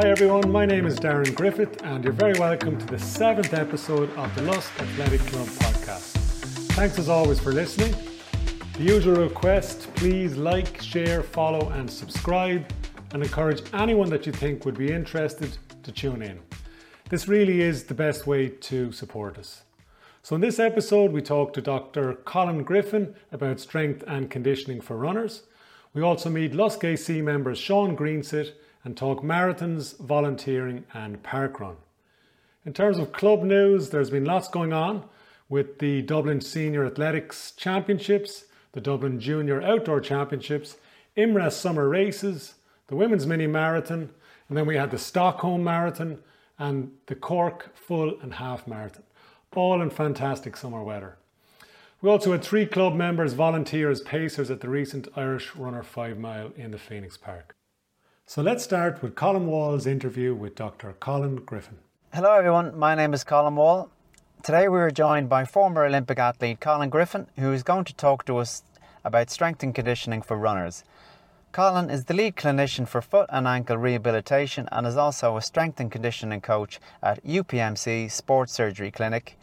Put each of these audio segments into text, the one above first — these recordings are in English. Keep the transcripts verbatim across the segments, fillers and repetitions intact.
Hi everyone, my name is Darren Griffith and you're very welcome to the seventh episode of the Lusk Athletic Club podcast. Thanks as always for listening. The usual request, please like, share, follow and subscribe, and encourage anyone that you think would be interested to tune in. This really is the best way to support us. So in this episode we talk to Doctor Colin Griffin about strength and conditioning for runners. We also meet Lusk A C members Sean Greensit and talk marathons, volunteering and parkrun. In terms of club news, there's been lots going on with the Dublin Senior Athletics Championships, the Dublin Junior Outdoor Championships, IMRA Summer Races, the Women's Mini Marathon, and then we had the Stockholm Marathon and the Cork Full and Half Marathon, all in fantastic summer weather. We also had three club members volunteer as pacers at the recent Irish Runner Five Mile in the Phoenix Park. So let's start with Colin Wall's interview with Doctor Colin Griffin. Hello everyone, my name is Colin Wall. Today we are joined by former Olympic athlete Colin Griffin, who is going to talk to us about strength and conditioning for runners. Colin is the lead clinician for foot and ankle rehabilitation and is also a strength and conditioning coach at U P M C Sports Surgery Clinic.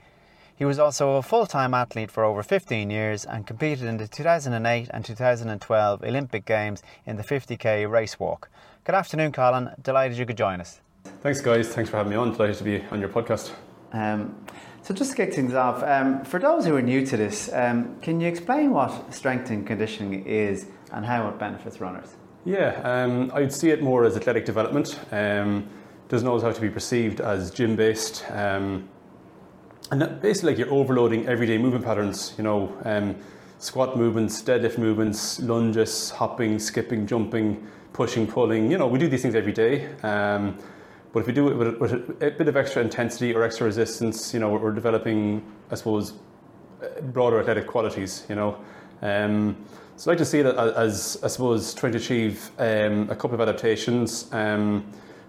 He was also a full-time athlete for over fifteen years and competed in the two thousand eight and two thousand twelve Olympic Games in the fifty k race walk. Good afternoon, Colin. Delighted you could join us. Thanks, guys. Thanks for having me on. Delighted to be on your podcast. Um, so just to kick things off, um, for those who are new to this, um, can you explain what strength and conditioning is and how it benefits runners? Yeah, um, I'd see it more as athletic development. Um, doesn't always have to be perceived as gym-based. Um, And basically, like, you're overloading everyday movement patterns, you know, um, squat movements, deadlift movements, lunges, hopping, skipping, jumping, pushing, pulling. You know, we do these things every day. Um, but if we do it with, with a bit of extra intensity or extra resistance, you know, we're developing, I suppose, broader athletic qualities, you know. Um, so I like to see that as, I suppose, trying to achieve um, a couple of adaptations, um,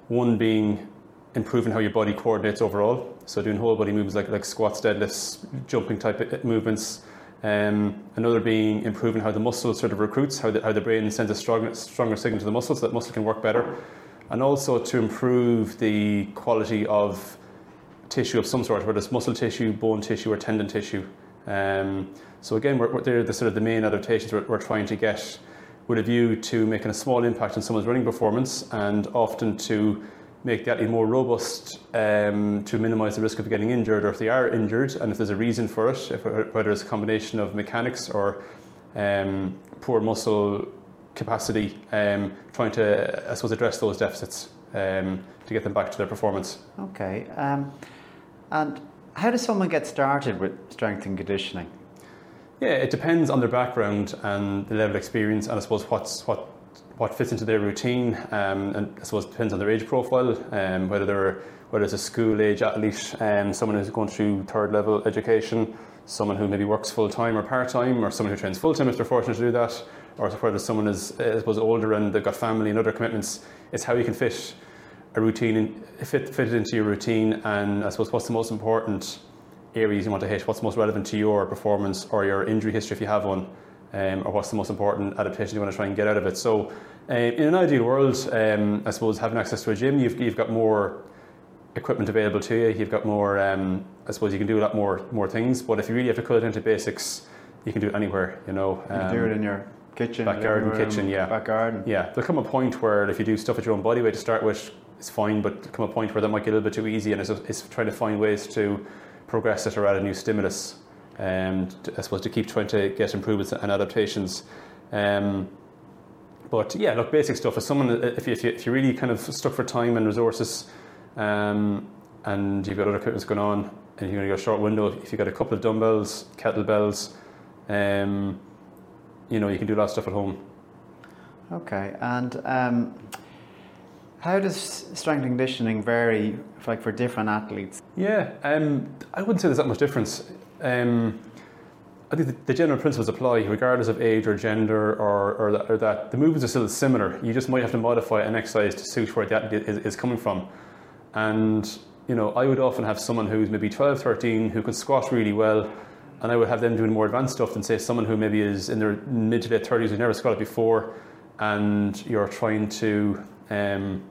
one being improving how your body coordinates overall. So doing whole body movements like, like squats, deadlifts, jumping type movements. Um, another being improving how the muscle sort of recruits, how the, how the brain sends a strong, stronger signal to the muscle so that muscle can work better. And also to improve the quality of tissue of some sort, whether it's muscle tissue, bone tissue or tendon tissue. Um, so again, we're, we're, they're the sort of the main adaptations we're, we're trying to get with a view to making a small impact on someone's running performance and often to make the athlete more robust um, to minimise the risk of getting injured, or if they are injured and if there's a reason for it, if, whether it's a combination of mechanics or um, poor muscle capacity, um, trying to, I suppose, address those deficits um, to get them back to their performance. Okay. Um, and how does someone get started with strength and conditioning? Yeah, it depends on their background and the level of experience and I suppose what's what what fits into their routine, um, and I suppose it depends on their age profile, um, whether they're whether it's a school age athlete, um, someone who's going through third level education, someone who maybe works full time or part time, or someone who trains full time if they're fortunate to do that, or whether someone is I suppose older and they've got family and other commitments. It's how you can fit a routine in, fit fit it into your routine, and I suppose what's the most important areas you want to hit, what's most relevant to your performance or your injury history if you have one. Um, or what's the most important adaptation you want to try and get out of it. So uh, in an ideal world, um, I suppose having access to a gym, you've, you've got more equipment available to you, you've got more, um, I suppose you can do a lot more more things, but if you really have to cut it into basics, you can do it anywhere, you know. Um, you can do it in your kitchen. Back garden, room, kitchen, yeah. Back garden. Yeah, there'll come a point where if you do stuff at your own body weight to start with, it's fine, but there'll come a point where that might get a little bit too easy, and it's, it's trying to find ways to progress it or add a new stimulus. Um, I suppose to keep trying to get improvements and adaptations, um, but yeah, look, basic stuff. As someone, if you if you if you're really kind of stuck for time and resources, um, and you've got other commitments going on, and you're going to get a short window, if you've got a couple of dumbbells, kettlebells, um, you know, you can do a lot of stuff at home. Okay, and um, how does strength and conditioning vary, like for different athletes? Yeah, um, I wouldn't say there's that much difference. Um, I think the, the general principles apply regardless of age or gender or, or, that, or that. The movements are still similar. You just might have to modify an exercise to suit where the athlete is, is coming from. And, you know, I would often have someone who's maybe twelve, thirteen, who can squat really well, and I would have them doing more advanced stuff than, say, someone who maybe is in their mid to late thirties who's never squatted before, and you're trying to... Um,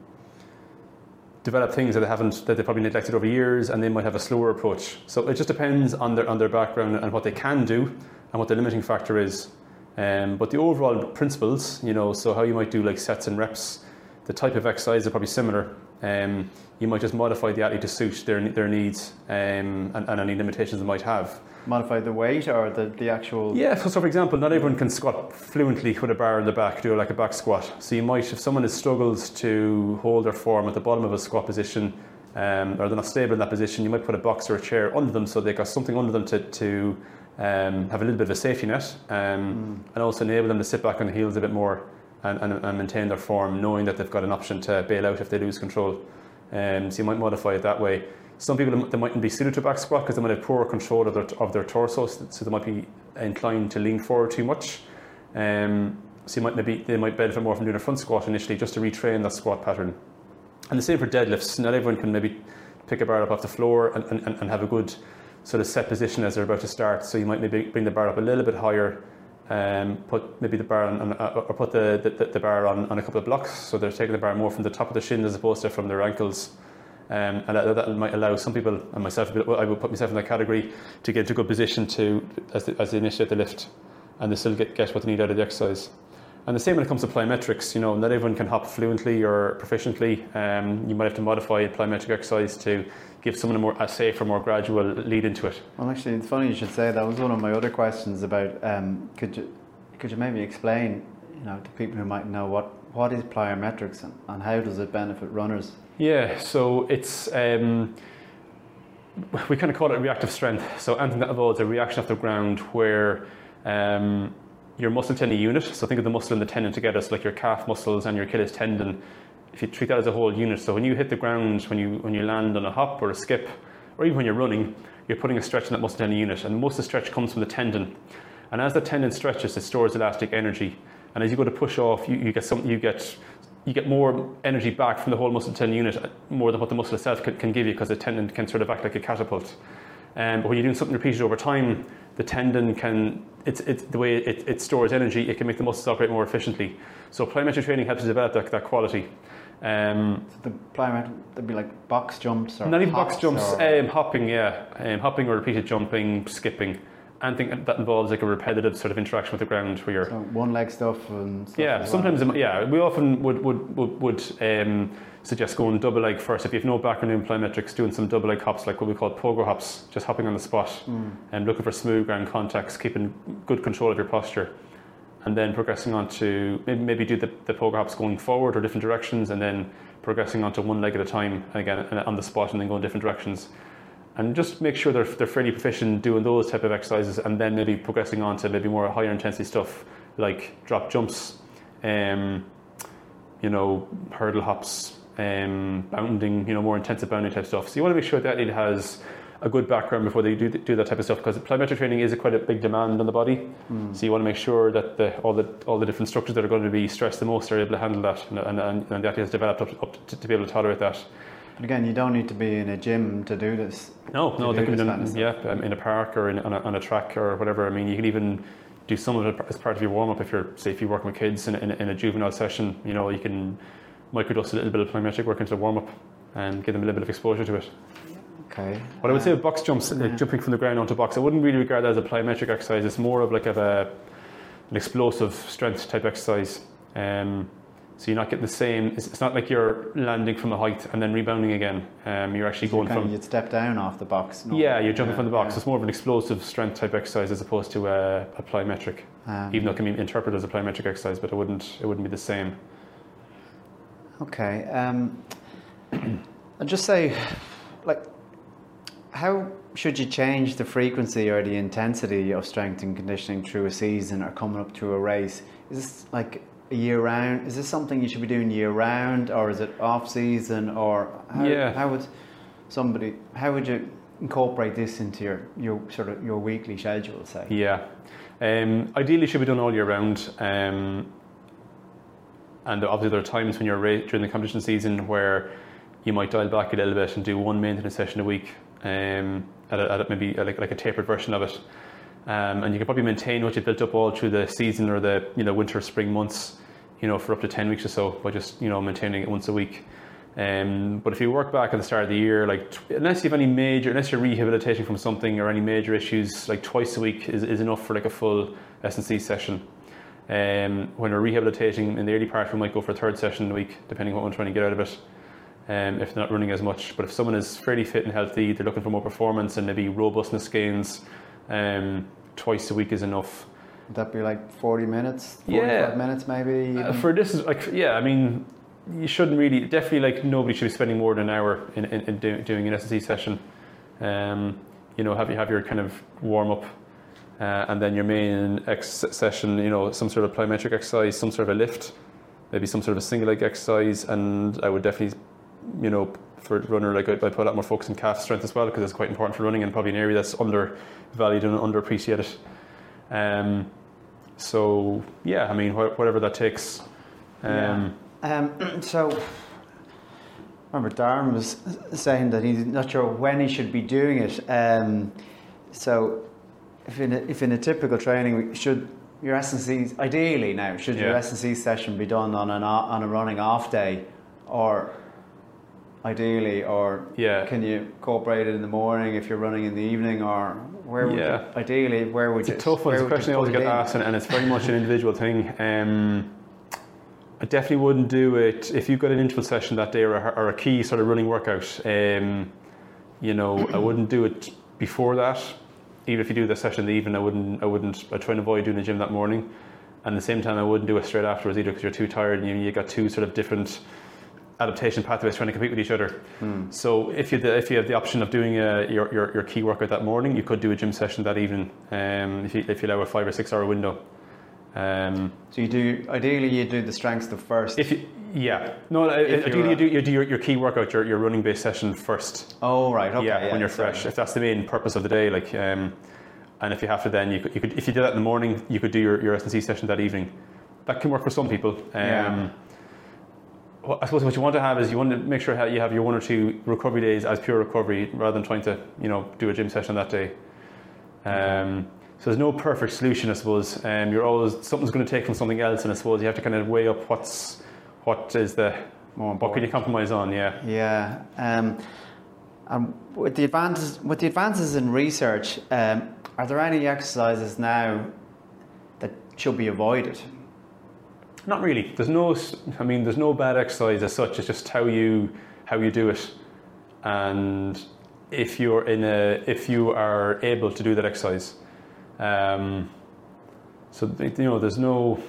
develop things that they haven't, that they probably neglected over years, and they might have a slower approach. So it just depends on their on their background and what they can do and what the limiting factor is. Um, but the overall principles, you know, so how you might do like sets and reps, the type of exercise are probably similar. Um, you might just modify the athlete to suit their their needs um, and, and any limitations they might have. Modify the weight or the, the actual... Yeah, so, so for example, not everyone can squat fluently with a bar in the back, do like a back squat. So you might, if someone struggles to hold their form at the bottom of a squat position, um, or they're not stable in that position, you might put a box or a chair under them so they've got something under them to, to um, have a little bit of a safety net, um, mm. and also enable them to sit back on the heels a bit more and, and, and maintain their form, knowing that they've got an option to bail out if they lose control. Um, so you might modify it that way. Some people, they mightn't be suited to a back squat because they might have poor control of their, of their torso, so they might be inclined to lean forward too much. Um, so you might maybe, they might benefit more from doing a front squat initially just to retrain that squat pattern. And the same for deadlifts. Not everyone can maybe pick a bar up off the floor and, and, and have a good sort of set position as they're about to start. So you might maybe bring the bar up a little bit higher, um, put maybe the bar on, on or put the, the, the bar on, on a couple of blocks, so they're taking the bar more from the top of the shin as opposed to from their ankles. Um, and that, that might allow some people, and myself, I would put myself in that category, to get into a good position to as they, as they initiate the lift, and they still get, get what they need out of the exercise. And the same when it comes to plyometrics. You know, not everyone can hop fluently or proficiently. Um, you might have to modify a plyometric exercise to give someone a more a safe or more gradual lead into it. Well, actually, it's funny you should say that. Was one of my other questions about um, could you could you maybe explain, you know, to people who might know what what is plyometrics and, and how does it benefit runners? Yeah, so it's, um, we kind of call it reactive strength. So anything that involves a reaction off the ground where um, your muscle tendon unit, so think of the muscle and the tendon together, so like your calf muscles and your Achilles tendon, if you treat that as a whole unit, so when you hit the ground, when you when you land on a hop or a skip, or even when you're running, you're putting a stretch in that muscle tendon unit, and most of the stretch comes from the tendon. And as the tendon stretches, it stores elastic energy. And as you go to push off, you, you get something, you get you get more energy back from the whole muscle tendon unit, more than what the muscle itself can, can give you, because the tendon can sort of act like a catapult. Um, but when you're doing something repeated over time, the tendon can, it's, it's the way it, it stores energy, it can make the muscles operate more efficiently. So plyometric training helps you develop that, that quality. Um, so the plyometric, there'd be like box jumps or Not even box jumps, or... um, hopping, yeah. Um, hopping or repeated jumping, skipping. Anything that involves like a repetitive sort of interaction with the ground where you're... So one leg stuff and stuff Yeah, like sometimes, it, yeah. We often would would, would, would um, suggest going double leg first. If you have no background in plyometrics, doing some double leg hops, like what we call pogo hops, just hopping on the spot mm. and looking for smooth ground contacts, keeping good control of your posture. And then progressing on to maybe, maybe do the, the pogo hops going forward or different directions, and then progressing on to one leg at a time, and again on the spot, and then going different directions. And just make sure they're they're fairly proficient doing those type of exercises, and then maybe progressing on to maybe more higher intensity stuff like drop jumps, um, you know, hurdle hops, um, bounding, you know, more intensive bounding type stuff. So you want to make sure that it has a good background before they do do that type of stuff, because plyometric training is a quite a big demand on the body. Mm. So you want to make sure that the all the all the different structures that are going to be stressed the most are able to handle that, and and, and the athlete has developed up, up to, to be able to tolerate that. But again, you don't need to be in a gym to do this. No, no, that can be done, yeah, in a park or in, on, a, on a track or whatever. I mean, you can even do some of it as part of your warm-up if you're, say, if you're working with kids in, in, in a juvenile session. You know, you can microdose a little bit of plyometric work into the warm-up and give them a little bit of exposure to it. Okay. What I would say with box jumps, yeah. like jumping from the ground onto box, I wouldn't really regard that as a plyometric exercise. It's more of like of a, an explosive strength type exercise. Um, So you're not getting the same. It's not like you're landing from a height and then rebounding again. Um, you're actually so going you're from. You'd step down off the box. No? Yeah, you're jumping yeah, from the box. Yeah. It's more of an explosive strength type exercise as opposed to a, a plyometric. Um, Even though it can be interpreted as a plyometric exercise, but it wouldn't. It wouldn't be the same. Okay. Um, I'd just say, like, how should you change the frequency or the intensity of strength and conditioning through a season or coming up to a race? Is this like? Year round? Is this something you should be doing year round, or is it off season, or how, yeah. how would somebody? How would you incorporate this into your, your sort of your weekly schedule? Say yeah, um, ideally it should be done all year round. Um, and obviously there are times when you're during the competition season where you might dial back a little bit and do one maintenance session a week, um, at, a, at a, maybe like like a tapered version of it. Um, and you can probably maintain what you've built up all through the season or the you know winter, spring months, you know, for up to ten weeks or so by just you know maintaining it once a week. Um, but if you work back at the start of the year, like tw- unless you have any major, unless you're rehabilitating from something or any major issues, like twice a week is, is enough for like a full S and C session. Um, when we're rehabilitating in the early part, we might go for a third session a week, depending on what we're trying to get out of it, um, if not running as much. But if someone is fairly fit and healthy, they're looking for more performance and maybe robustness gains, um, twice a week is enough. Would that be like forty minutes, forty-five yeah. minutes maybe? Uh, for this, is like yeah, I mean... You shouldn't really, definitely like nobody should be spending more than an hour in, in, in do, doing an S and C session. Um, you know, have you have your kind of warm up, uh, and then your main ex session. You know, some sort of plyometric exercise, some sort of a lift, maybe some sort of a single leg exercise. And I would definitely, you know, for a runner, like I, I put a lot more focus on calf strength as well, because it's quite important for running and probably an area that's undervalued and underappreciated. Um, so yeah, I mean, wh- whatever that takes. Um, yeah. Um, so, remember Darren was saying that he's not sure when he should be doing it. Um, so, if in a, if in a typical training, should your S and C ideally now should yeah. your S and C session be done on an on a running off day, or ideally, or yeah. can you incorporate it in the morning if you're running in the evening, or where would yeah. you, ideally where would it's you? It's a tough one, especially I always get asked, and, and it's very much an individual thing. Um, I definitely wouldn't do it if you've got an interval session that day or a, or a key sort of running workout. Um, you know, I wouldn't do it before that. Even if you do the session in the evening, I wouldn't. I wouldn't. I try and avoid doing the gym that morning, and at the same time, I wouldn't do it straight afterwards either, because you're too tired and you you got two sort of different adaptation pathways trying to compete with each other. Mm. So if you if you have the option of doing a, your, your your key workout that morning, you could do a gym session that evening. Um, if you if you allow a five or six hour window. Um, so you do ideally you do the strength stuff first. If you, yeah, no, if ideally you do you do your, your key workout, your, your running based session first. Oh right, okay. Yeah, yeah when you're fresh, sorry. If that's the main purpose of the day, like, um, and if you have to, then you could, you could if you did that in the morning, you could do your, your S and C session that evening. That can work for some people. Um, yeah. Well, I suppose what you want to have is you want to make sure you have your one or two recovery days as pure recovery, rather than trying to you know do a gym session that day. Um, okay. So there's no perfect solution, I suppose. Um, you're always something's going to take from something else, and I suppose you have to kind of weigh up what's what is the more important. What can you compromise on? Yeah. Yeah. Um, and with the advances with the advances in research, um, are there any exercises now that should be avoided? Not really. There's no. I mean, there's no bad exercise as such. It's just how you how you do it, and if you're in a if you are able to do that exercise. Um, so you know, there's no.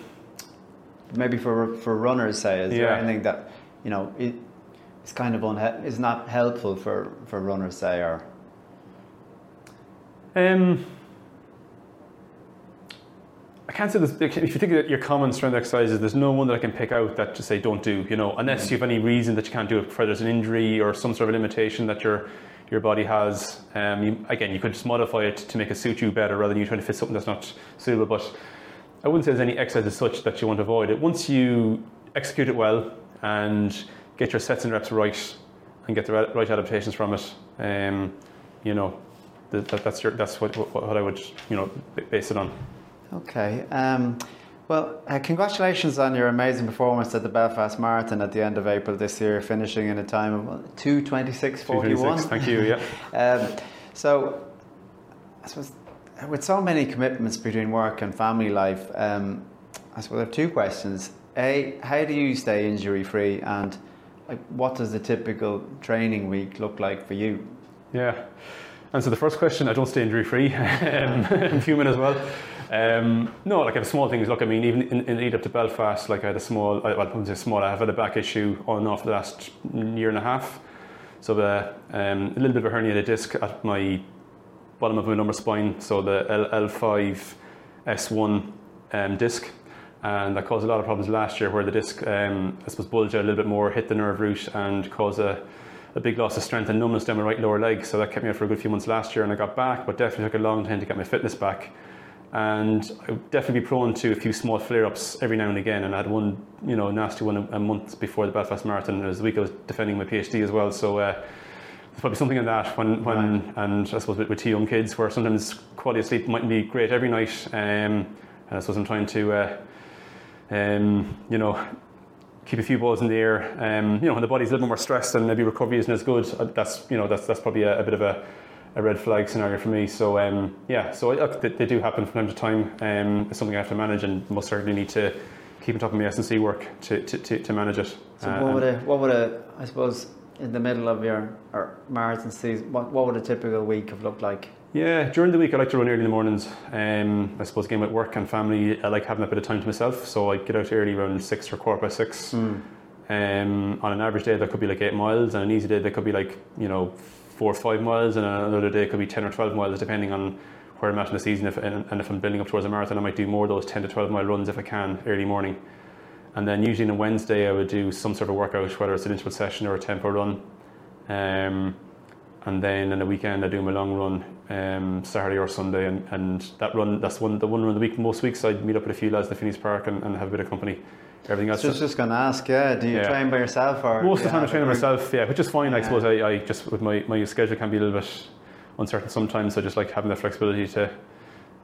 Maybe for for runners, say, is yeah. there anything that you know it, it's kind of unha- is not helpful for, for runners, say, or. Um, I can't say this. If you think of your common strength exercises, there's no one that I can pick out that to say don't do. You know, unless mm-hmm. you have any reason that you can't do it, whether there's an injury or some sort of limitation that you're. Your body has. Um, you, again, you could just modify it to make it suit you better, rather than you trying to fit something that's not suitable. But I wouldn't say there's any exercise as such that you want to avoid. It once you execute it well and get your sets and reps right, and get the right adaptations from it. Um, you know, that, that, that's your that's what, what what I would you know base it on. Okay. Um, well, uh, congratulations on your amazing performance at the Belfast Marathon at the end of April this year, finishing in a time of two twenty-six forty-one. Thank you, yeah. um, so, I suppose, with so many commitments between work and family life, um, I suppose I have two questions. A, how do you stay injury-free, and like, what does the typical training week look like for you? Yeah, and so the first question, I don't stay injury-free. I'm human as well. Um, no, like I have small things. Look, I mean, even in, in lead up to Belfast, like I had a small, I wouldn't say small, I have had a back issue on and off the last year and a half. So the, um, a little bit of a herniated disc at my bottom of my lumbar spine, so the L, L five S one um, disc. And that caused a lot of problems last year, where the disc, um, I suppose, bulged out a little bit more, hit the nerve root, and caused a, a big loss of strength and numbness down my right lower leg. So that kept me out for a good few months last year, and I got back, but definitely took a long time to get my fitness back. And I would definitely be prone to a few small flare-ups every now and again. And I had one, you know, nasty one a, a month before the Belfast Marathon. It was the week I was defending my PhD as well. So uh, there's probably something in that. When, when, right. And I suppose with, with two young kids, where sometimes quality of sleep mightn't be great every night. Um, and I suppose I'm trying to, uh, um, you know, keep a few balls in the air. Um, you know, when the body's a little more stressed and maybe recovery isn't as good, that's, you know, that's that's probably a, a bit of a, a red flag scenario for me. So um, yeah, so I, they, they do happen from time to time. Um, it's something I have to manage, and most certainly need to keep on top of my S and C work to to, to, to manage it. So uh, what would a what would a I suppose in the middle of your or marathon season, what what would a typical week have looked like? Yeah, during the week I like to run early in the mornings. Um, I suppose again with work and family, I like having a bit of time to myself. So I get out early around six or quarter past six. Mm. Um, on an average day that could be like eight miles, and an easy day that could be like, you know, four or five miles, and another day could be ten or twelve miles, depending on where I'm at in the season. If, and, and if I'm building up towards a marathon, I might do more of those ten to twelve mile runs if I can early morning. And then usually on a Wednesday I would do some sort of workout, whether it's an interval session or a tempo run. Um, and then on the weekend I do my long run, um, Saturday or Sunday, and, and that run that's one the one run of the week. Most weeks I'd meet up with a few lads at the Phoenix Park and, and have a bit of company. Everything else. So I was just going to ask, yeah, do you yeah. train by yourself, or most of the time I train by myself, yeah, which is fine. Yeah. I suppose I, I just with my, my schedule can be a little bit uncertain sometimes, so I just like having the flexibility to.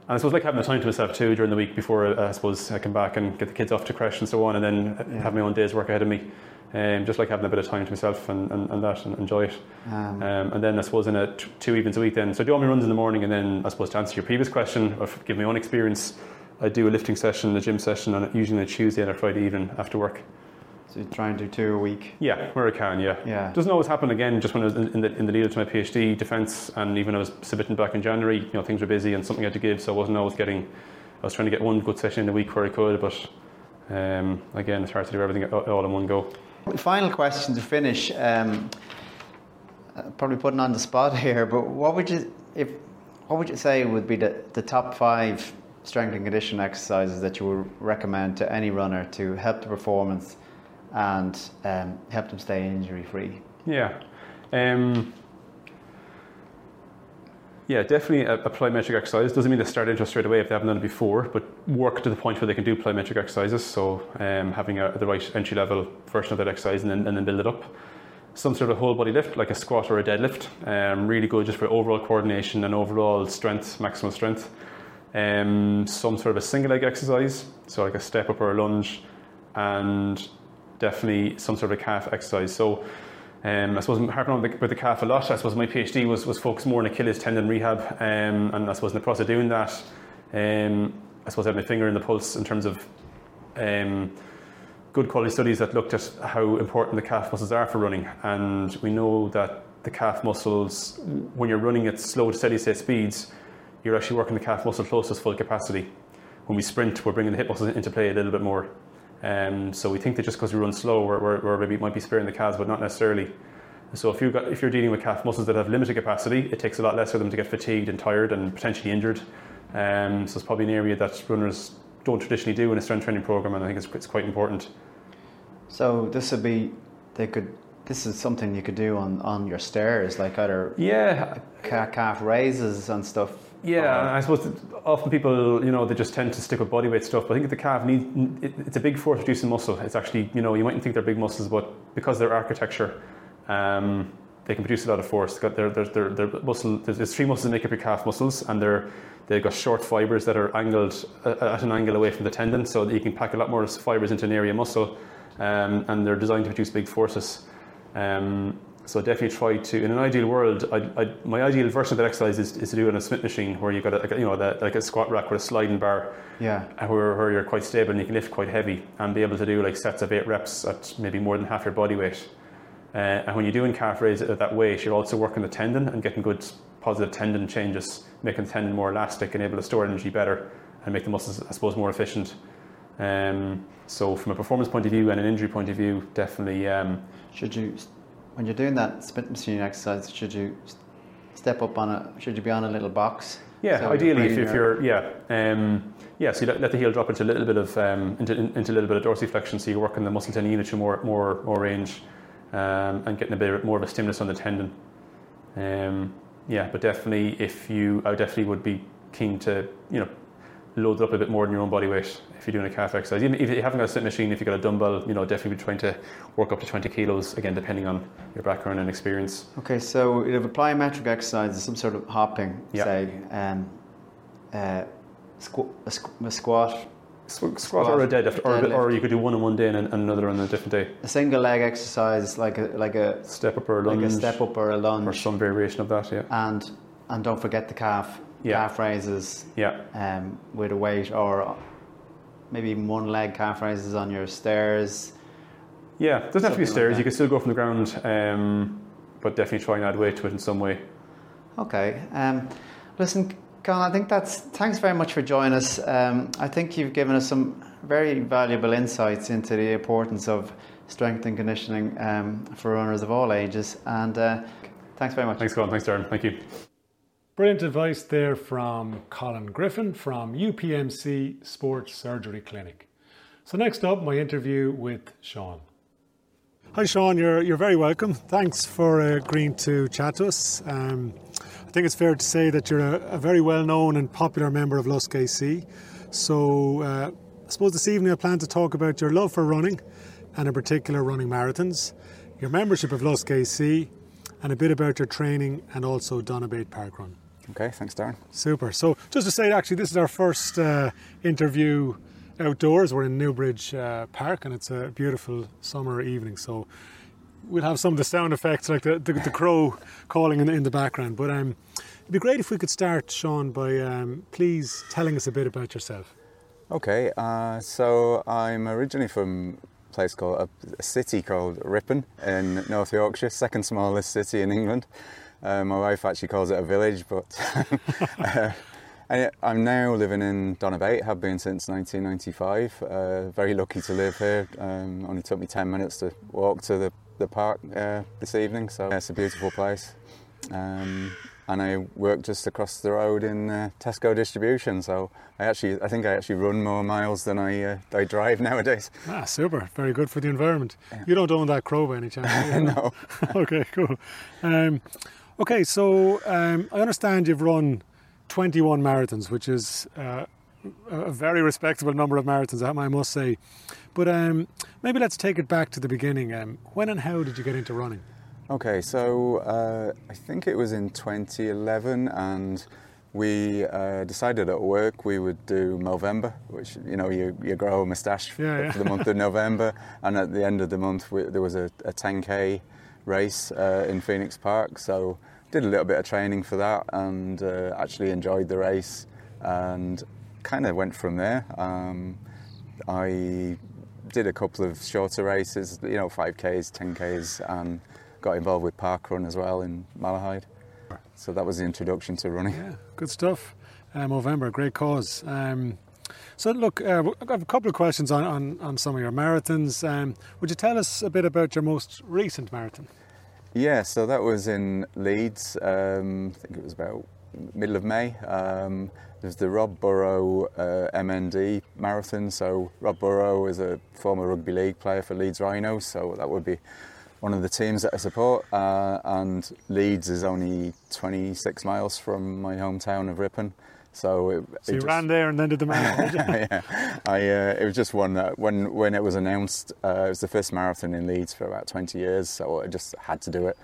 And I suppose like having the time to myself too during the week before I, I suppose I come back and get the kids off to crash and so on, and then yeah. have my own day's work ahead of me. Um, just like having a bit of time to myself and, and, and that and enjoy it. Um, um, and then I suppose in a t- two evenings a week then. So I do all my runs in the morning, and then I suppose to answer your previous question or give my own experience, I do a lifting session, a gym session, on usually on a Tuesday and a Friday evening after work. So you try and do two a week? Yeah, where I can, yeah. Yeah. Doesn't always happen. Again, just when I was in the, in the lead up to my PhD defence, and even when I was submitting back in January, you know, things were busy and something I had to give, so I wasn't always getting, I was trying to get one good session in a week where I could, but um, again, it's hard to do everything all in one go. Final question to finish, um, probably putting on the spot here, but what would you, if, what would you say would be the, the top five strength and condition exercises that you would recommend to any runner to help the performance and um, help them stay injury free? Yeah, um, yeah, definitely a, a plyometric exercise. Doesn't mean they start into it straight away if they haven't done it before, but work to the point where they can do plyometric exercises. So um, having a, the right entry level version of that exercise, and then, and then build it up. Some sort of whole body lift, like a squat or a deadlift, um, really good just for overall coordination and overall strength, maximum strength. Um, some sort of a single leg exercise, so like a step up or a lunge, and definitely some sort of a calf exercise. So um, I suppose I'm harping on the, with the calf a lot. I suppose my PhD was, was focused more on Achilles tendon rehab, um, and I suppose in the process of doing that, um, I suppose I had my finger in the pulse in terms of um, good quality studies that looked at how important the calf muscles are for running. And we know that the calf muscles, when you're running at slow to steady state speeds, you're actually working the calf muscle close to its full capacity. When we sprint, we're bringing the hip muscles into play a little bit more. Um, so we think that just because we run slow, we're, we're, we're maybe might be sparing the calves, but not necessarily. So if you've got, if you're dealing with calf muscles that have limited capacity, it takes a lot less for them to get fatigued and tired and potentially injured. Um, so it's probably an area that runners don't traditionally do in a strength training program, and I think it's, it's quite important. So this would be, they could. This is something you could do on, on your stairs, like either yeah calf raises and stuff. Yeah, and I suppose often people, you know, they just tend to stick with bodyweight stuff, but I think the calf needs, it's a big force reducing muscle. It's actually, you know, you mightn't think they're big muscles, but because of their architecture, um, they can produce a lot of force. They're, they're, they're, they're muscle, there's three muscles that make up your calf muscles, and they're, they've got short fibres that are angled at an angle away from the tendon, so that you can pack a lot more fibres into an area of muscle, um, and they're designed to produce big forces. Um, So definitely try to. In an ideal world, I'd, I'd, my ideal version of that exercise is, is to do it on a Smith machine, where you've got a, you know, the, like a squat rack with a sliding bar, yeah, where, where you're quite stable and you can lift quite heavy and be able to do like sets of eight reps at maybe more than half your body weight. Uh, and when you're doing calf raise at that weight, you're also working the tendon and getting good positive tendon changes, making the tendon more elastic and able to store energy better and make the muscles, I suppose, more efficient. Um, so from a performance point of view and an injury point of view, definitely. Um, Should you? When you're doing that Smith machine exercise, should you step up on it? Should you be on a little box? Yeah, so ideally, if, if you're, yeah, um, yeah. So you let, let the heel drop into a little bit of um, into, into a little bit of dorsiflexion, so you're working the muscle tendon unit to more more more range, um, and getting a bit more of a stimulus on the tendon. Um, yeah, but definitely, if you, I definitely would be keen to, you know, load it up a bit more than your own body weight if you're doing a calf exercise. Even if you haven't got a Smith machine, if you've got a dumbbell, you know, definitely be trying to work up to twenty kilos, again, depending on your background and experience. Okay, so you have a plyometric exercise, some sort of hopping, yeah, say, um, uh, squ- a, squ- a squat, Squat, squat or a deadlift, or, deadlift. or you could do one on one day and another on a different day. A single leg exercise, like a like a step up or a lunge, like a step up or a lunge, or some variation of that. Yeah, and and don't forget the calf yeah. calf raises. Yeah, um, with a weight, or maybe even one leg calf raises on your stairs. Yeah, it doesn't Something have to be stairs. Like you can still go from the ground, um, but definitely try and add weight to it in some way. Okay, um, listen. Colin, I think that's, thanks very much for joining us. Um, I think you've given us some very valuable insights into the importance of strength and conditioning um, for runners of all ages. And uh, thanks very much. Thanks, Colin. Thanks, Darren. Thank you. Brilliant advice there from Colin Griffin from U P M C Sports Surgery Clinic. So next up, my interview with Sean. Hi, Sean. You're, you're very welcome. Thanks for agreeing to chat to us. Um, I think it's fair to say that you're a, a very well-known and popular member of Lusk A C. So uh, I suppose this evening I plan to talk about your love for running, and in particular running marathons, your membership of Lusk A C, and a bit about your training and also Donabate Parkrun. Okay, thanks, Darren. Super. So just to say, actually, this is our first uh, interview outdoors. We're in Newbridge uh, Park, and it's a beautiful summer evening. So we'll have some of the sound effects, like the, the, the crow calling in, in the background. But um, it'd be great if we could start, Sean, by um, please telling us a bit about yourself. Okay, uh, so I'm originally from a place called a, a city called Ripon in North Yorkshire, second smallest city in England. Uh, my wife actually calls it a village, but uh, and I'm now living in Donabate, have been since nineteen ninety-five. Uh, very lucky to live here. Um, only took me ten minutes to walk to the the park uh, this evening, so yeah, it's a beautiful place. Um, and I work just across the road in uh, Tesco Distribution, so I actually, I think I actually run more miles than I, uh, I drive nowadays. Ah, super. Very good for the environment. Yeah. You don't own that crow by any chance? Do you? No. Okay, cool. Um, okay, so um, I understand you've run twenty-one marathons, which is uh, a very respectable number of marathons, I must say. But um, maybe let's take it back to the beginning. Um, when and how did you get into running? Okay, so uh, I think it was in twenty eleven, and we uh, decided at work we would do Movember, which, you know, you, you grow a moustache yeah, yeah. for the month of November, and at the end of the month we, there was a, a ten K race uh, in Phoenix Park, so did a little bit of training for that, and uh, actually enjoyed the race, and kind of went from there. Um, I did a couple of shorter races, you know, five Ks, ten Ks, and got involved with Parkrun as well in Malahide. So that was the introduction to running. Yeah, good stuff. Um, Movember, great cause. Um, so look, uh, I have a couple of questions on, on, on some of your marathons. Um, would you tell us a bit about your most recent marathon? Yeah, so that was in Leeds. Um, I think it was about middle of May. Um, There's the Rob Burrow uh, M N D Marathon. So Rob Burrow is a former rugby league player for Leeds Rhinos, so that would be one of the teams that I support. Uh, and Leeds is only twenty-six miles from my hometown of Ripon. So, it, so it you just... ran there and then did the marathon? Yeah, I, uh, it was just one that when, when it was announced, uh, it was the first marathon in Leeds for about twenty years, so I just had to do it.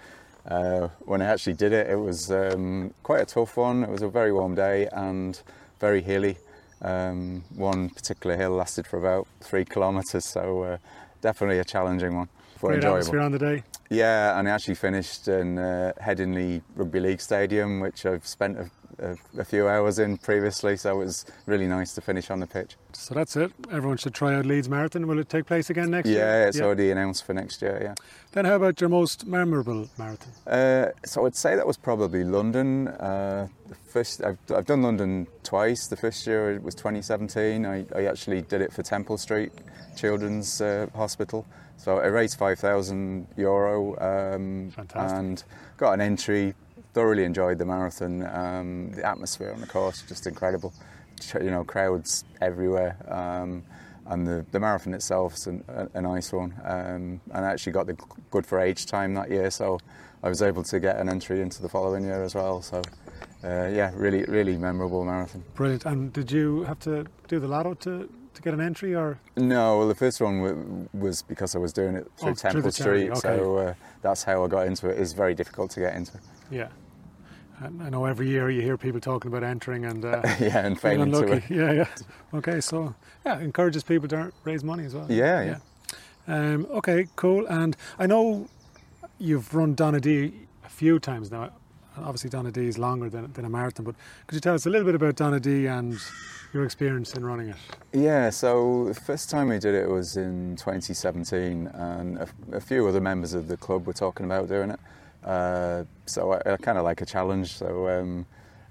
Uh, when I actually did it, it was um, quite a tough one. It was a very warm day and very hilly. Um, one particular hill lasted for about three kilometres, so uh, definitely a challenging one. But great atmosphere on the day. Yeah, and I actually finished in uh, Headingley Rugby League Stadium, which I've spent a, a, a few hours in previously, so it was really nice to finish on the pitch. So that's it. Everyone should try out Leeds Marathon. Will it take place again next yeah, year? Yeah, it's already announced for next year, yeah. Then how about your most memorable marathon? Uh, so I'd say that was probably London. Uh, the first, I've, I've done London twice. The first year was twenty seventeen. I, I actually did it for Temple Street Children's uh, Hospital. So I raised five thousand euro um, and got an entry, thoroughly enjoyed the marathon. Um, the atmosphere on the course, just incredible. You know, crowds everywhere. Um, and the, the marathon itself is an, a, a nice one. Um, and I actually got the good for age time that year, so I was able to get an entry into the following year as well. So uh, yeah, really, really memorable marathon. Brilliant. And did you have to do the lotto to... to get an entry or? No, well the first one w- was because I was doing it through oh, Temple through Street, okay. so uh, that's how I got into it. It's very difficult to get into. Yeah. I know every year you hear people talking about entering and uh, yeah, and failing to it. Yeah, yeah. Okay, so yeah, encourages people to raise money as well. Yeah, yeah. yeah. Um, okay, cool. And I know you've run Donadea a few times now. Obviously, Donadea is longer than, than a marathon, but could you tell us a little bit about Donadea and your experience in running it? Yeah, so the first time we did it was in twenty seventeen, and a, a few other members of the club were talking about doing it. Uh, so I, I kind of like a challenge, so um,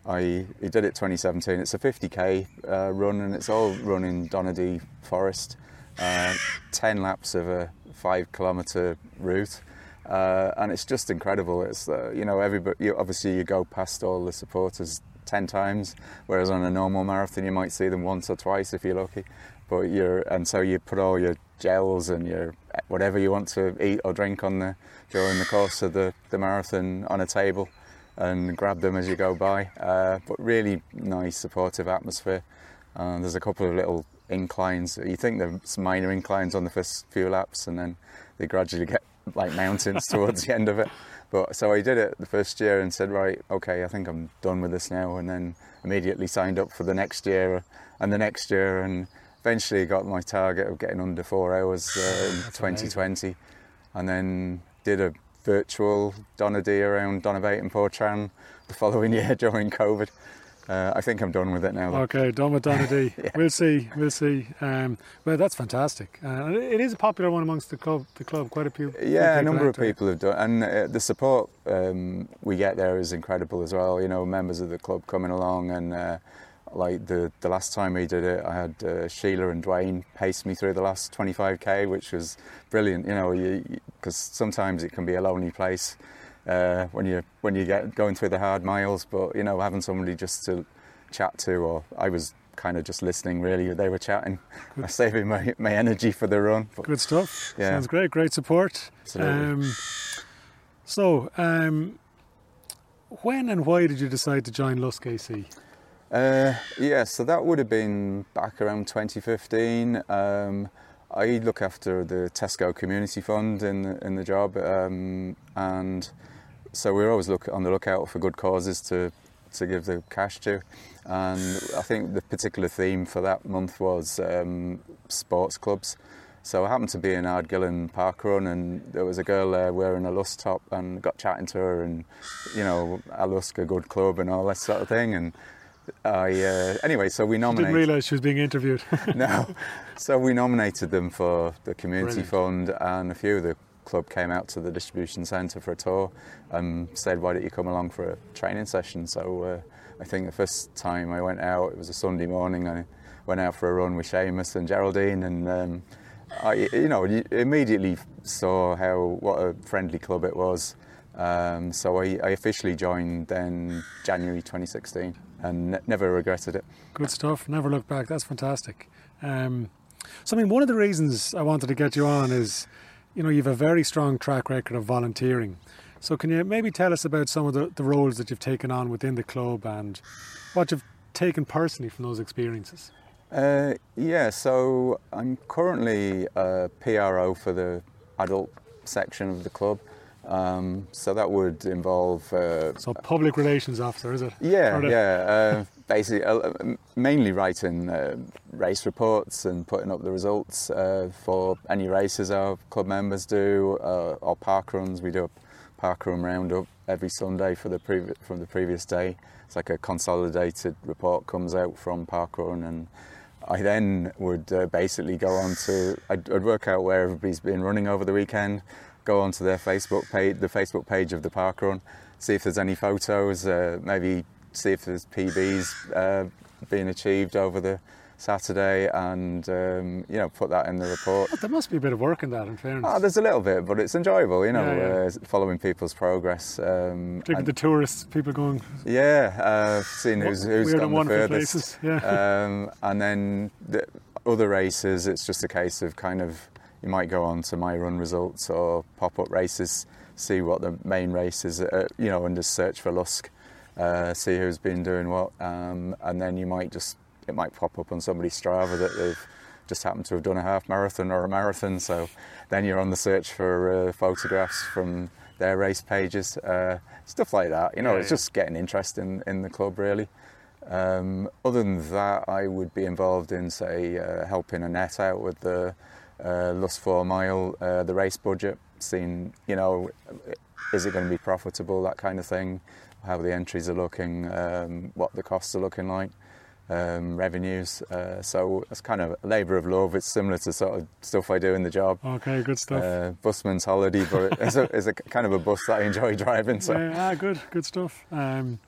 I we did it twenty seventeen. It's a fifty k uh, run, and it's all run in Donnelly Forest, uh, ten laps of a five kilometre route. Uh, and it's just incredible. It's uh, you know, everybody. You, obviously, you go past all the supporters ten times, whereas on a normal marathon you might see them once or twice if you're lucky. But you're and so you put all your gels and your whatever you want to eat or drink on the during the course of the, the marathon on a table, and grab them as you go by. Uh, but really nice, supportive atmosphere. Uh, there's a couple of little inclines. You think there's minor inclines on the first few laps, and then they gradually get like mountains towards the end of it. But so I did it the first year and said, right, okay, I think I'm done with this now, and then immediately signed up for the next year and the next year, and eventually got my target of getting under four hours uh, in twenty twenty, amazing. And then did a virtual Donadea around Donabate and Portran the following year during COVID. Uh, I think I'm done with it now. Though. Okay, done with Donadea. yeah. We'll see, we'll see. Um, well, that's fantastic. Uh, it is a popular one amongst the club, the club, quite a few Yeah, a number of people have done and uh, the support um, we get there is incredible as well. You know, members of the club coming along, and uh, like the, the last time we did it, I had uh, Sheila and Dwayne pace me through the last twenty-five k, which was brilliant, you know, because sometimes it can be a lonely place. Uh, when you when you get going through the hard miles, but you know, having somebody just to chat to, or I was kind of just listening really. They were chatting, saving my, my energy for the run. But, good stuff. Yeah. Sounds great. Great support. Absolutely. Um, so, um, when and why did you decide to join Lusk A C? Uh, yeah, so that would have been back around twenty fifteen. Um, I look after the Tesco Community Fund in the, in the job, um, and. So we're always look, on the lookout for good causes to, to give the cash to. And I think the particular theme for that month was um, sports clubs. So I happened to be in Ardgillan Parkrun, and there was a girl there wearing a Lusk top, and got chatting to her, and, you know, a Lusk, a good club and all that sort of thing. And I, uh, anyway, so we nominated... She didn't realise she was being interviewed. No. So we nominated them for the community Brilliant. fund, and a few of the club came out to the distribution centre for a tour and said, why don't you come along for a training session? So uh, I think the first time I went out, it was a Sunday morning. I went out for a run with Seamus and Geraldine, and um, I, you know, immediately saw how what a friendly club it was. Um, so I, I officially joined then January twenty sixteen, and ne- never regretted it. Good stuff. Never looked back. That's fantastic. Um, so I mean, one of the reasons I wanted to get you on is, you know, you have a very strong track record of volunteering. So can you maybe tell us about some of the, the roles that you've taken on within the club and what you've taken personally from those experiences? Uh, yeah, so I'm currently a P R O for the adult section of the club. Um, so that would involve... Uh, so public relations officer, is it? Yeah, the... yeah. Uh, basically, uh, mainly writing uh, race reports and putting up the results uh, for any races our club members do, uh, or park runs. We do a park run roundup every Sunday for the previ- from the previous day. It's like a consolidated report comes out from park run, and I then would uh, basically go on to... I'd, I'd work out where everybody's been running over the weekend, go onto their Facebook page, the Facebook page of the parkrun, see if there's any photos, uh, maybe see if there's P Bs uh, being achieved over the Saturday, and um, you know, put that in the report. But there must be a bit of work in that, in fairness. Oh, there's a little bit, but it's enjoyable, you know, yeah, yeah. Uh, following people's progress. Um, Particularly the tourists, people going. Yeah, uh, seeing who's who's gone the furthest. Places. Yeah. Um, and then the other races, it's just a case of kind of. You might go on to my run results or pop-up races, see what the main race is, uh, you know, and just search for Lusk, uh, see who's been doing what, um, and then you might just, it might pop up on somebody's Strava that they've just happened to have done a half marathon or a marathon, so then you're on the search for uh, photographs from their race pages, uh, stuff like that. You know, yeah, it's yeah. just getting interest in, in the club, really. Um, other than that, I would be involved in, say, uh, helping Annette out with the uh, Lusk Four Mile, uh, the race budget, seeing, you know, is it going to be profitable, that kind of thing, how the entries are looking, um, what the costs are looking like, um, revenues. Uh, so it's kind of a labour of love. It's similar to sort of stuff I do in the job. Okay, good stuff. Uh, busman's holiday, but it's, a, it's a kind of a bus that I enjoy driving. So yeah, ah, good, good stuff. Um,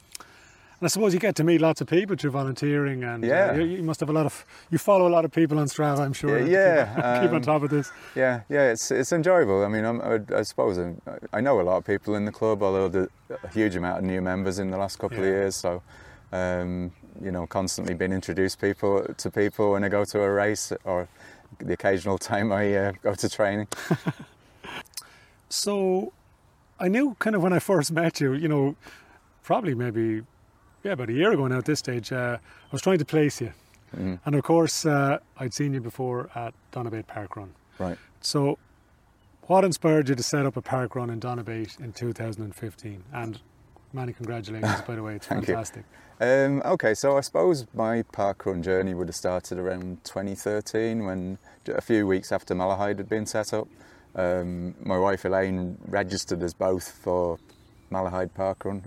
And I suppose you get to meet lots of people through volunteering, and yeah. uh, you, you must have a lot of, you follow a lot of people on Strava, I'm sure. Yeah, yeah. Keep um, on top of this. Yeah, yeah, it's it's enjoyable. I mean, I'm, I, I suppose I'm, I know a lot of people in the club, although there's a huge amount of new members in the last couple yeah. of years. So, um, you know, constantly being introduced people to people when I go to a race or the occasional time I uh, go to training. So, I knew kind of when I first met you, you know, probably maybe. Yeah, about a year ago now at this stage, uh, I was trying to place you. Mm. And of course, uh, I'd seen you before at Donabate Parkrun. Right. So what inspired you to set up a Parkrun in Donabate in two thousand fifteen? And many congratulations, by the way. It's Thank fantastic. You. Um, okay, so I suppose my Parkrun journey would have started around twenty thirteen, when a few weeks after Malahide had been set up. Um, my wife Elaine registered us both for Malahide Parkrun.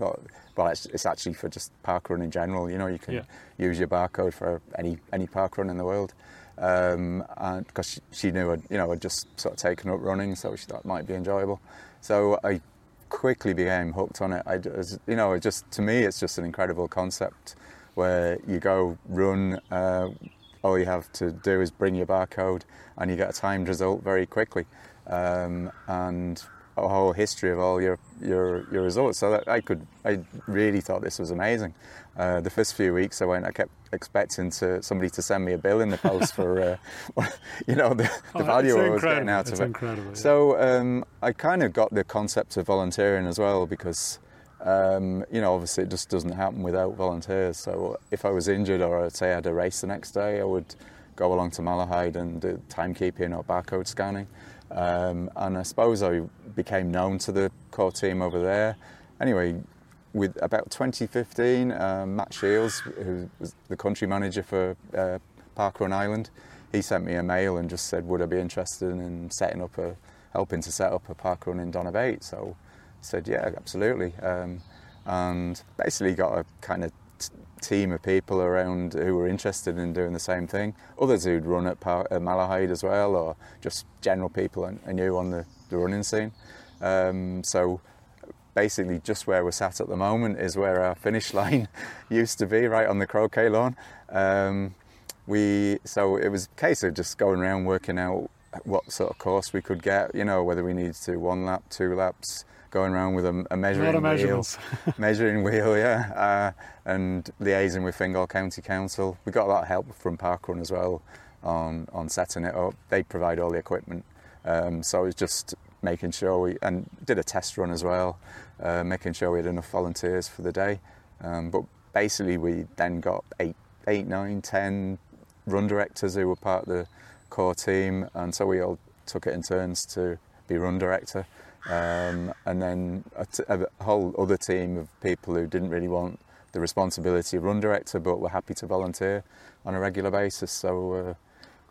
Well, it's, it's actually for just parkrun in general. You know, you can yeah. use your barcode for any any parkrun in the world. Um, and because she, she knew, I'd, you know, I'd just sort of taken up running, so she thought it might be enjoyable. So I quickly became hooked on it. I, you know, it just to me, it's just an incredible concept where you go run. Uh, all you have to do is bring your barcode, and you get a timed result very quickly. Um, and a whole history of all your your your results, so that I could I really thought this was amazing. Uh, the first few weeks I went, I kept expecting to somebody to send me a bill in the post for uh, you know the, oh, the value I was getting out of it. Incredible, yeah. So um, I kind of got the concept of volunteering as well, because um, you know obviously it just doesn't happen without volunteers. So if I was injured or I'd say I had a race the next day, I would go along to Malahide and do timekeeping or barcode scanning. Um, and I suppose I became known to the core team over there. Anyway, with about twenty fifteen, uh, Matt Shields, who was the country manager for uh, Parkrun Ireland, he sent me a mail and just said, would I be interested in setting up a, helping to set up a parkrun in Donabate? So I said, yeah, absolutely. Um, and basically got a kind of t- team of people around who were interested in doing the same thing. Others who'd run at Par- uh, Malahide as well, or just general people I, I knew on the, the running scene. Um, so basically just where we're sat at the moment is where our finish line used to be, right on the croquet lawn. Um, we so it was a case of just going around working out what sort of course we could get, you know, whether we needed to one lap, two laps, going around with a, a measuring a wheel, measuring wheel, yeah, uh, and liaising with Fingal County Council. We got a lot of help from Parkrun as well on, on setting it up. They provide all the equipment, um, so it's just making sure we, and did a test run as well, uh, making sure we had enough volunteers for the day. Um, but basically we then got eight, eight, nine, ten run directors who were part of the core team, and so we all took it in turns to be run director. Um, and then a, t- a whole other team of people who didn't really want the responsibility of run director, but were happy to volunteer on a regular basis. So uh,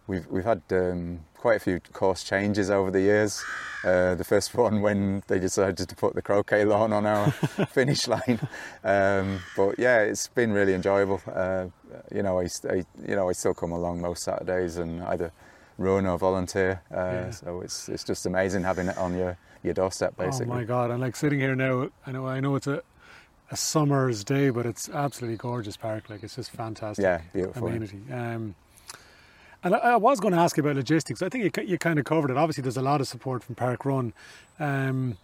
we've we've had um, quite a few course changes over the years. Uh, the first one when they decided to put the croquet lawn on our finish line. Um, but yeah, it's been really enjoyable. Uh, you know, I, I you know I still come along most Saturdays and either run or volunteer. Uh, yeah. So it's it's just amazing having it on your. your doorstep, basically. Oh my God, and like sitting here now, I know I know it's a, a summer's day, but it's absolutely gorgeous park, like it's just fantastic. Yeah, beautiful. Amenity. Um, and I, I was going to ask you about logistics. I think you, you kind of covered it. Obviously there's a lot of support from Parkrun. Um,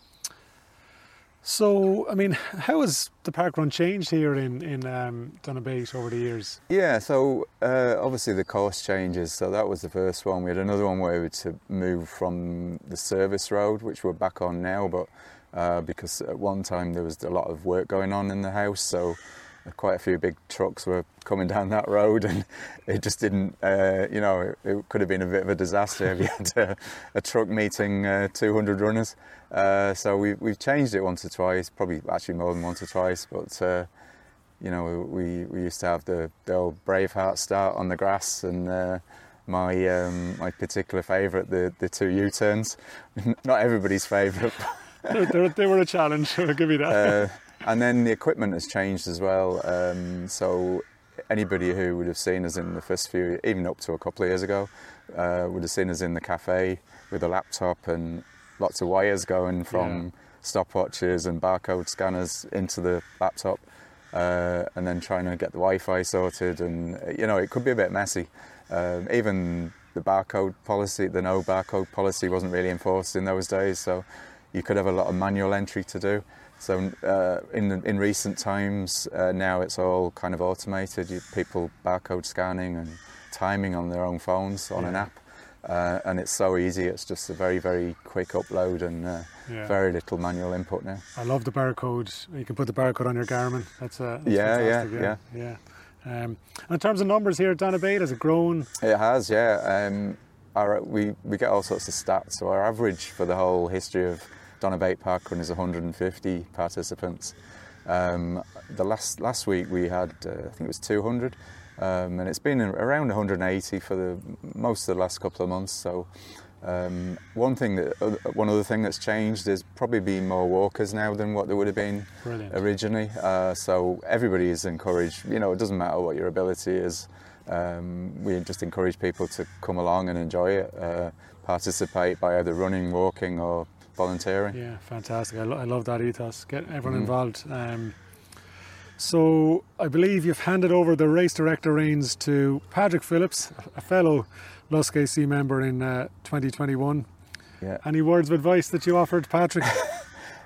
so, I mean, how has the Parkrun changed here in, in um, Donabate over the years? Yeah, so uh, obviously the course changes, so that was the first one. We had another one where we had to move from the service road, which we're back on now, but uh, because at one time there was a lot of work going on in the house, so quite a few big trucks were coming down that road, and it just didn't, uh, you know, it, it could have been a bit of a disaster if you had a, a truck meeting uh, two hundred runners. Uh, so we, we've changed it once or twice, probably actually more than once or twice, but, uh, you know, we, we used to have the, the old Braveheart start on the grass, and uh, my um, my particular favourite, the, the two U-turns. Not everybody's favourite. They were a challenge, I'll give you that. Uh, And then the equipment has changed as well, um, so anybody who would have seen us in the first few, even up to a couple of years ago, uh, would have seen us in the cafe with a laptop and lots of wires going from yeah. stopwatches and barcode scanners into the laptop, uh, and then trying to get the Wi-Fi sorted, and, you know, it could be a bit messy. Um, even the barcode policy, the no barcode policy wasn't really enforced in those days, so you could have a lot of manual entry to do. So uh, in in recent times, uh, now it's all kind of automated. You, people barcode scanning and timing on their own phones on yeah. an app, uh, and it's so easy. It's just a very very quick upload and uh, yeah. very little manual input now. I love the barcodes. You can put the barcode on your Garmin. That's a uh, yeah, yeah yeah yeah yeah. Um, and in terms of numbers here at Donabate, has it grown? It has, yeah. Um, our, we we get all sorts of stats. So our average for the whole history of Donabate Parkrun is one hundred fifty participants. Um, the last last week we had, uh, I think it was two hundred, um, and it's been around one hundred eighty for the most of the last couple of months. So um, one thing that uh, one other thing that's changed is probably been more walkers now than what there would have been Brilliant. originally. Uh, so everybody is encouraged. You know, it doesn't matter what your ability is. Um, we just encourage people to come along and enjoy it, uh, participate by either running, walking, or volunteering. Yeah, fantastic. I, lo- I love that ethos. Get everyone mm. involved. Um, so I believe you've handed over the race director reins to Patrick Phillips, a fellow Lusk A C member in uh, twenty twenty-one. Yeah. Any words of advice that you offered, Patrick?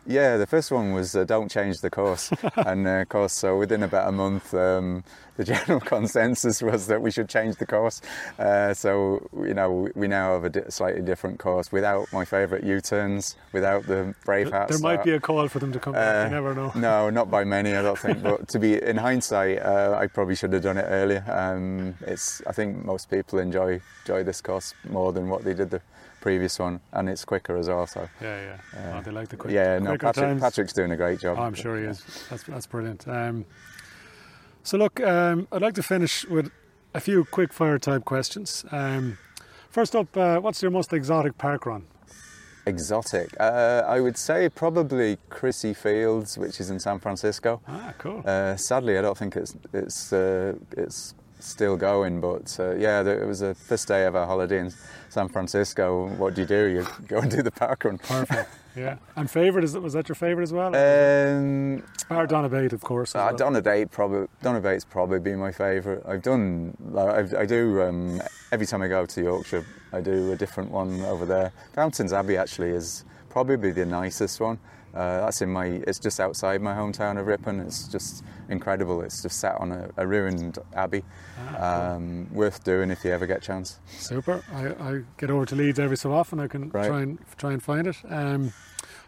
Yeah, the first one was uh, don't change the course. And uh, of course, so within about a month, um, the general consensus was that we should change the course. Uh, so, you know, we now have a di- slightly different course without my favourite U-turns, without the brave hats. There might be a call for them to come back, uh, you never know. No, not by many, I don't think. But to be, in hindsight, uh, I probably should have done it earlier. Um, it's, I think most people enjoy, enjoy this course more than what they did the previous one, and it's quicker as well. So yeah, yeah, uh, oh, they like the quick. Yeah, no, Patrick, times. Patrick's doing a great job. Oh, I'm sure he is. That's that's brilliant. Um, so look, um, I'd like to finish with a few quick fire type questions. Um, first up, uh, what's your most exotic park run? Exotic, uh, I would say probably Chrissy Fields, which is in San Francisco. Ah, cool. Uh, sadly, I don't think it's it's uh, it's. still going, but uh, yeah, it was the first day of our holiday in San Francisco. What do you do? You go and do the parkrun. Perfect. Yeah. And favourite, is that, was that your favourite as well? Um, or Donabate, of course. Uh, well. Donabate probably. Donabate's probably been my favourite. I've done. I've, I do um, every time I go to Yorkshire, I do a different one over there. Fountains Abbey actually is probably the nicest one. Uh, that's in my. It's just outside my hometown of Ripon. It's just incredible. It's just sat on a, a ruined abbey. Ah, um, cool. Worth doing if you ever get a chance. Super. I, I get over to Leeds every so often. I can right. try and try and find it. Um,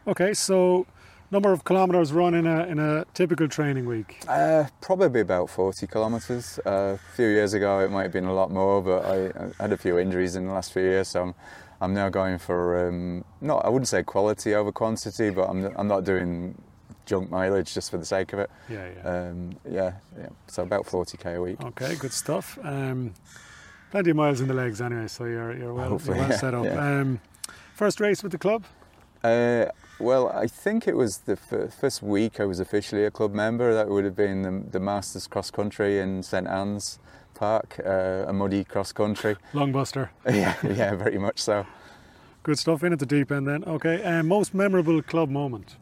okay, so number of kilometres run in a in a typical training week. Uh, probably about forty kilometres. Uh, a few years ago, it might have been a lot more, but I, I had a few injuries in the last few years, so. I'm, I'm now going for, um, not I wouldn't say quality over quantity, but I'm I'm not doing junk mileage just for the sake of it. Yeah, yeah. Um, yeah, yeah. So about forty k a week. Okay, good stuff. Um, plenty of miles in the legs anyway, so you're you're well, you're well yeah, set up. Yeah. Um, first race with the club? Uh, well, I think it was the f- first week I was officially a club member. That would have been the, the Masters Cross Country in Saint Anne's Park, uh, a muddy cross country. Longbuster. yeah, yeah, very much so. Good stuff, in at the deep end then. Okay, um, most memorable club moment?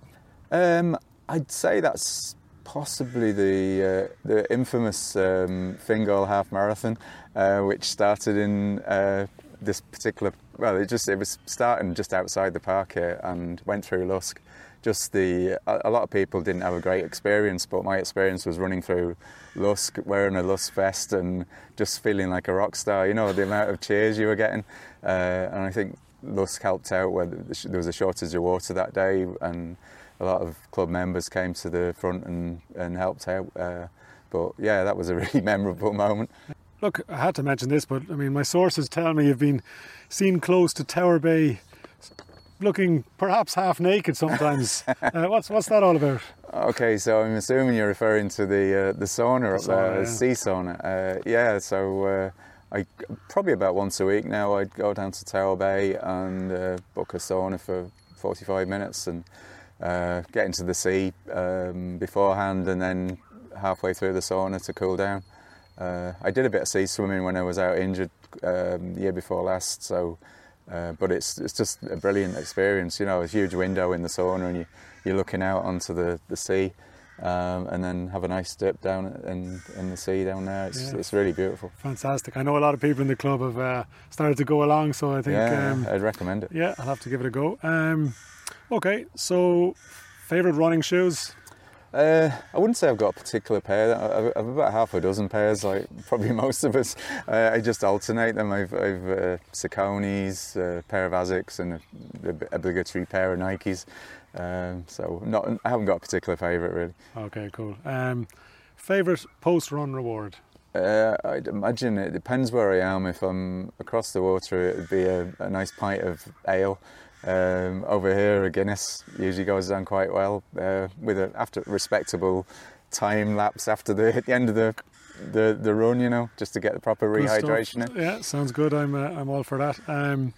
Um, I'd say that's possibly the uh, the infamous um, Fingal Half Marathon, uh, which started in uh, this particular, well, it just it was starting just outside the park here and went through Lusk. Just the, a lot of people didn't have a great experience, but my experience was running through Lusk, wearing a Lusk vest and just feeling like a rock star, you know, the amount of cheers you were getting. Uh, and I think Lusk helped out where there was a shortage of water that day, and a lot of club members came to the front and, and helped out. Uh, But yeah, that was a really memorable moment. Look, I had to mention this, but I mean, my sources tell me you've been seen close to Tower Bay, looking perhaps half naked sometimes. uh, what's what's that all about? Okay, so I'm assuming you're referring to the uh, the sauna the up sauna, there, yeah. sea sauna. Uh, yeah, so uh, I probably about once a week now I'd go down to Tower Bay and uh, book a sauna for forty-five minutes and uh, get into the sea um, beforehand, and then halfway through the sauna to cool down. Uh, I did a bit of sea swimming when I was out injured um, the year before last, so. Uh, but it's it's just a brilliant experience, you know, a huge window in the sauna and you, you're looking out onto the, the sea um, and then have a nice dip down in, in the sea down there. It's, yeah. It's really beautiful. Fantastic. I know a lot of people in the club have uh, started to go along, so I think... Yeah, um, I'd recommend it. Yeah, I'll have to give it a go. Um, okay, so favourite running shoes? Uh, I wouldn't say I've got a particular pair. I've, I've about half a dozen pairs, like probably most of us. Uh, I just alternate them. I've, I've uh, Saucony's, a uh, pair of Asics, and the obligatory pair of Nikes. Um, so not, I haven't got a particular favourite really. Okay, cool. Um, favourite post-run reward? Uh, I'd imagine it depends where I am. If I'm across the water, it would be a, a nice pint of ale. Um, over here, a Guinness usually goes down quite well uh, with a after respectable time lapse after the at the end of the the, the run, you know, just to get the proper rehydration in. Yeah, sounds good. I'm uh, I'm all for that. Um,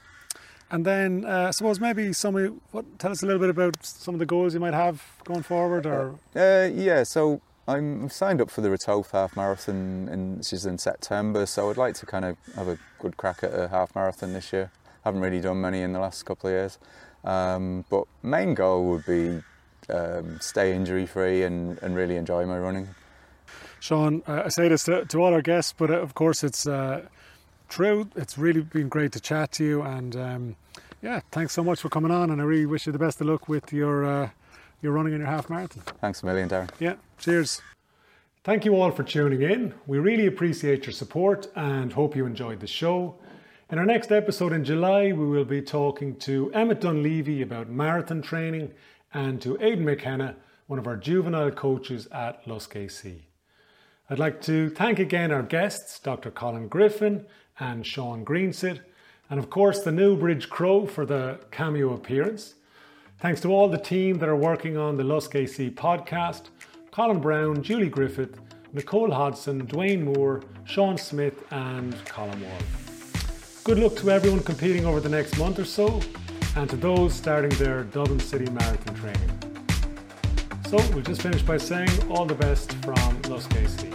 and then uh, I suppose maybe somebody what tell us a little bit about some of the goals you might have going forward, or uh, uh, yeah. So I'm signed up for the Ritofe Half Marathon, in, which is in September. So I'd like to kind of have a good crack at a half marathon this year. Haven't really done many in the last couple of years, um, but main goal would be um, stay injury free and, and really enjoy my running. Sean, uh, I say this to, to all our guests, but of course it's uh, true. It's really been great to chat to you, and um, yeah, thanks so much for coming on, and I really wish you the best of luck with your uh, your running and your half marathon. Thanks a million, Darren. Yeah, cheers. Thank you all for tuning in. We really appreciate your support and hope you enjoyed the show. In our next episode in July, we will be talking to Emmett Dunleavy about marathon training, and to Aidan McKenna, one of our juvenile coaches at Lusk A C. I'd like to thank again our guests, Doctor Colin Griffin and Sean Greensit, and of course the Newbridge Crow for the cameo appearance. Thanks to all the team that are working on the Lusk A C podcast: Colin Brown, Julie Griffith, Nicole Hodson, Dwayne Moore, Sean Smith and Colin Wall. Good luck to everyone competing over the next month or so, and to those starting their Dublin City Marathon training. So we'll just finish by saying all the best from Lusk A C.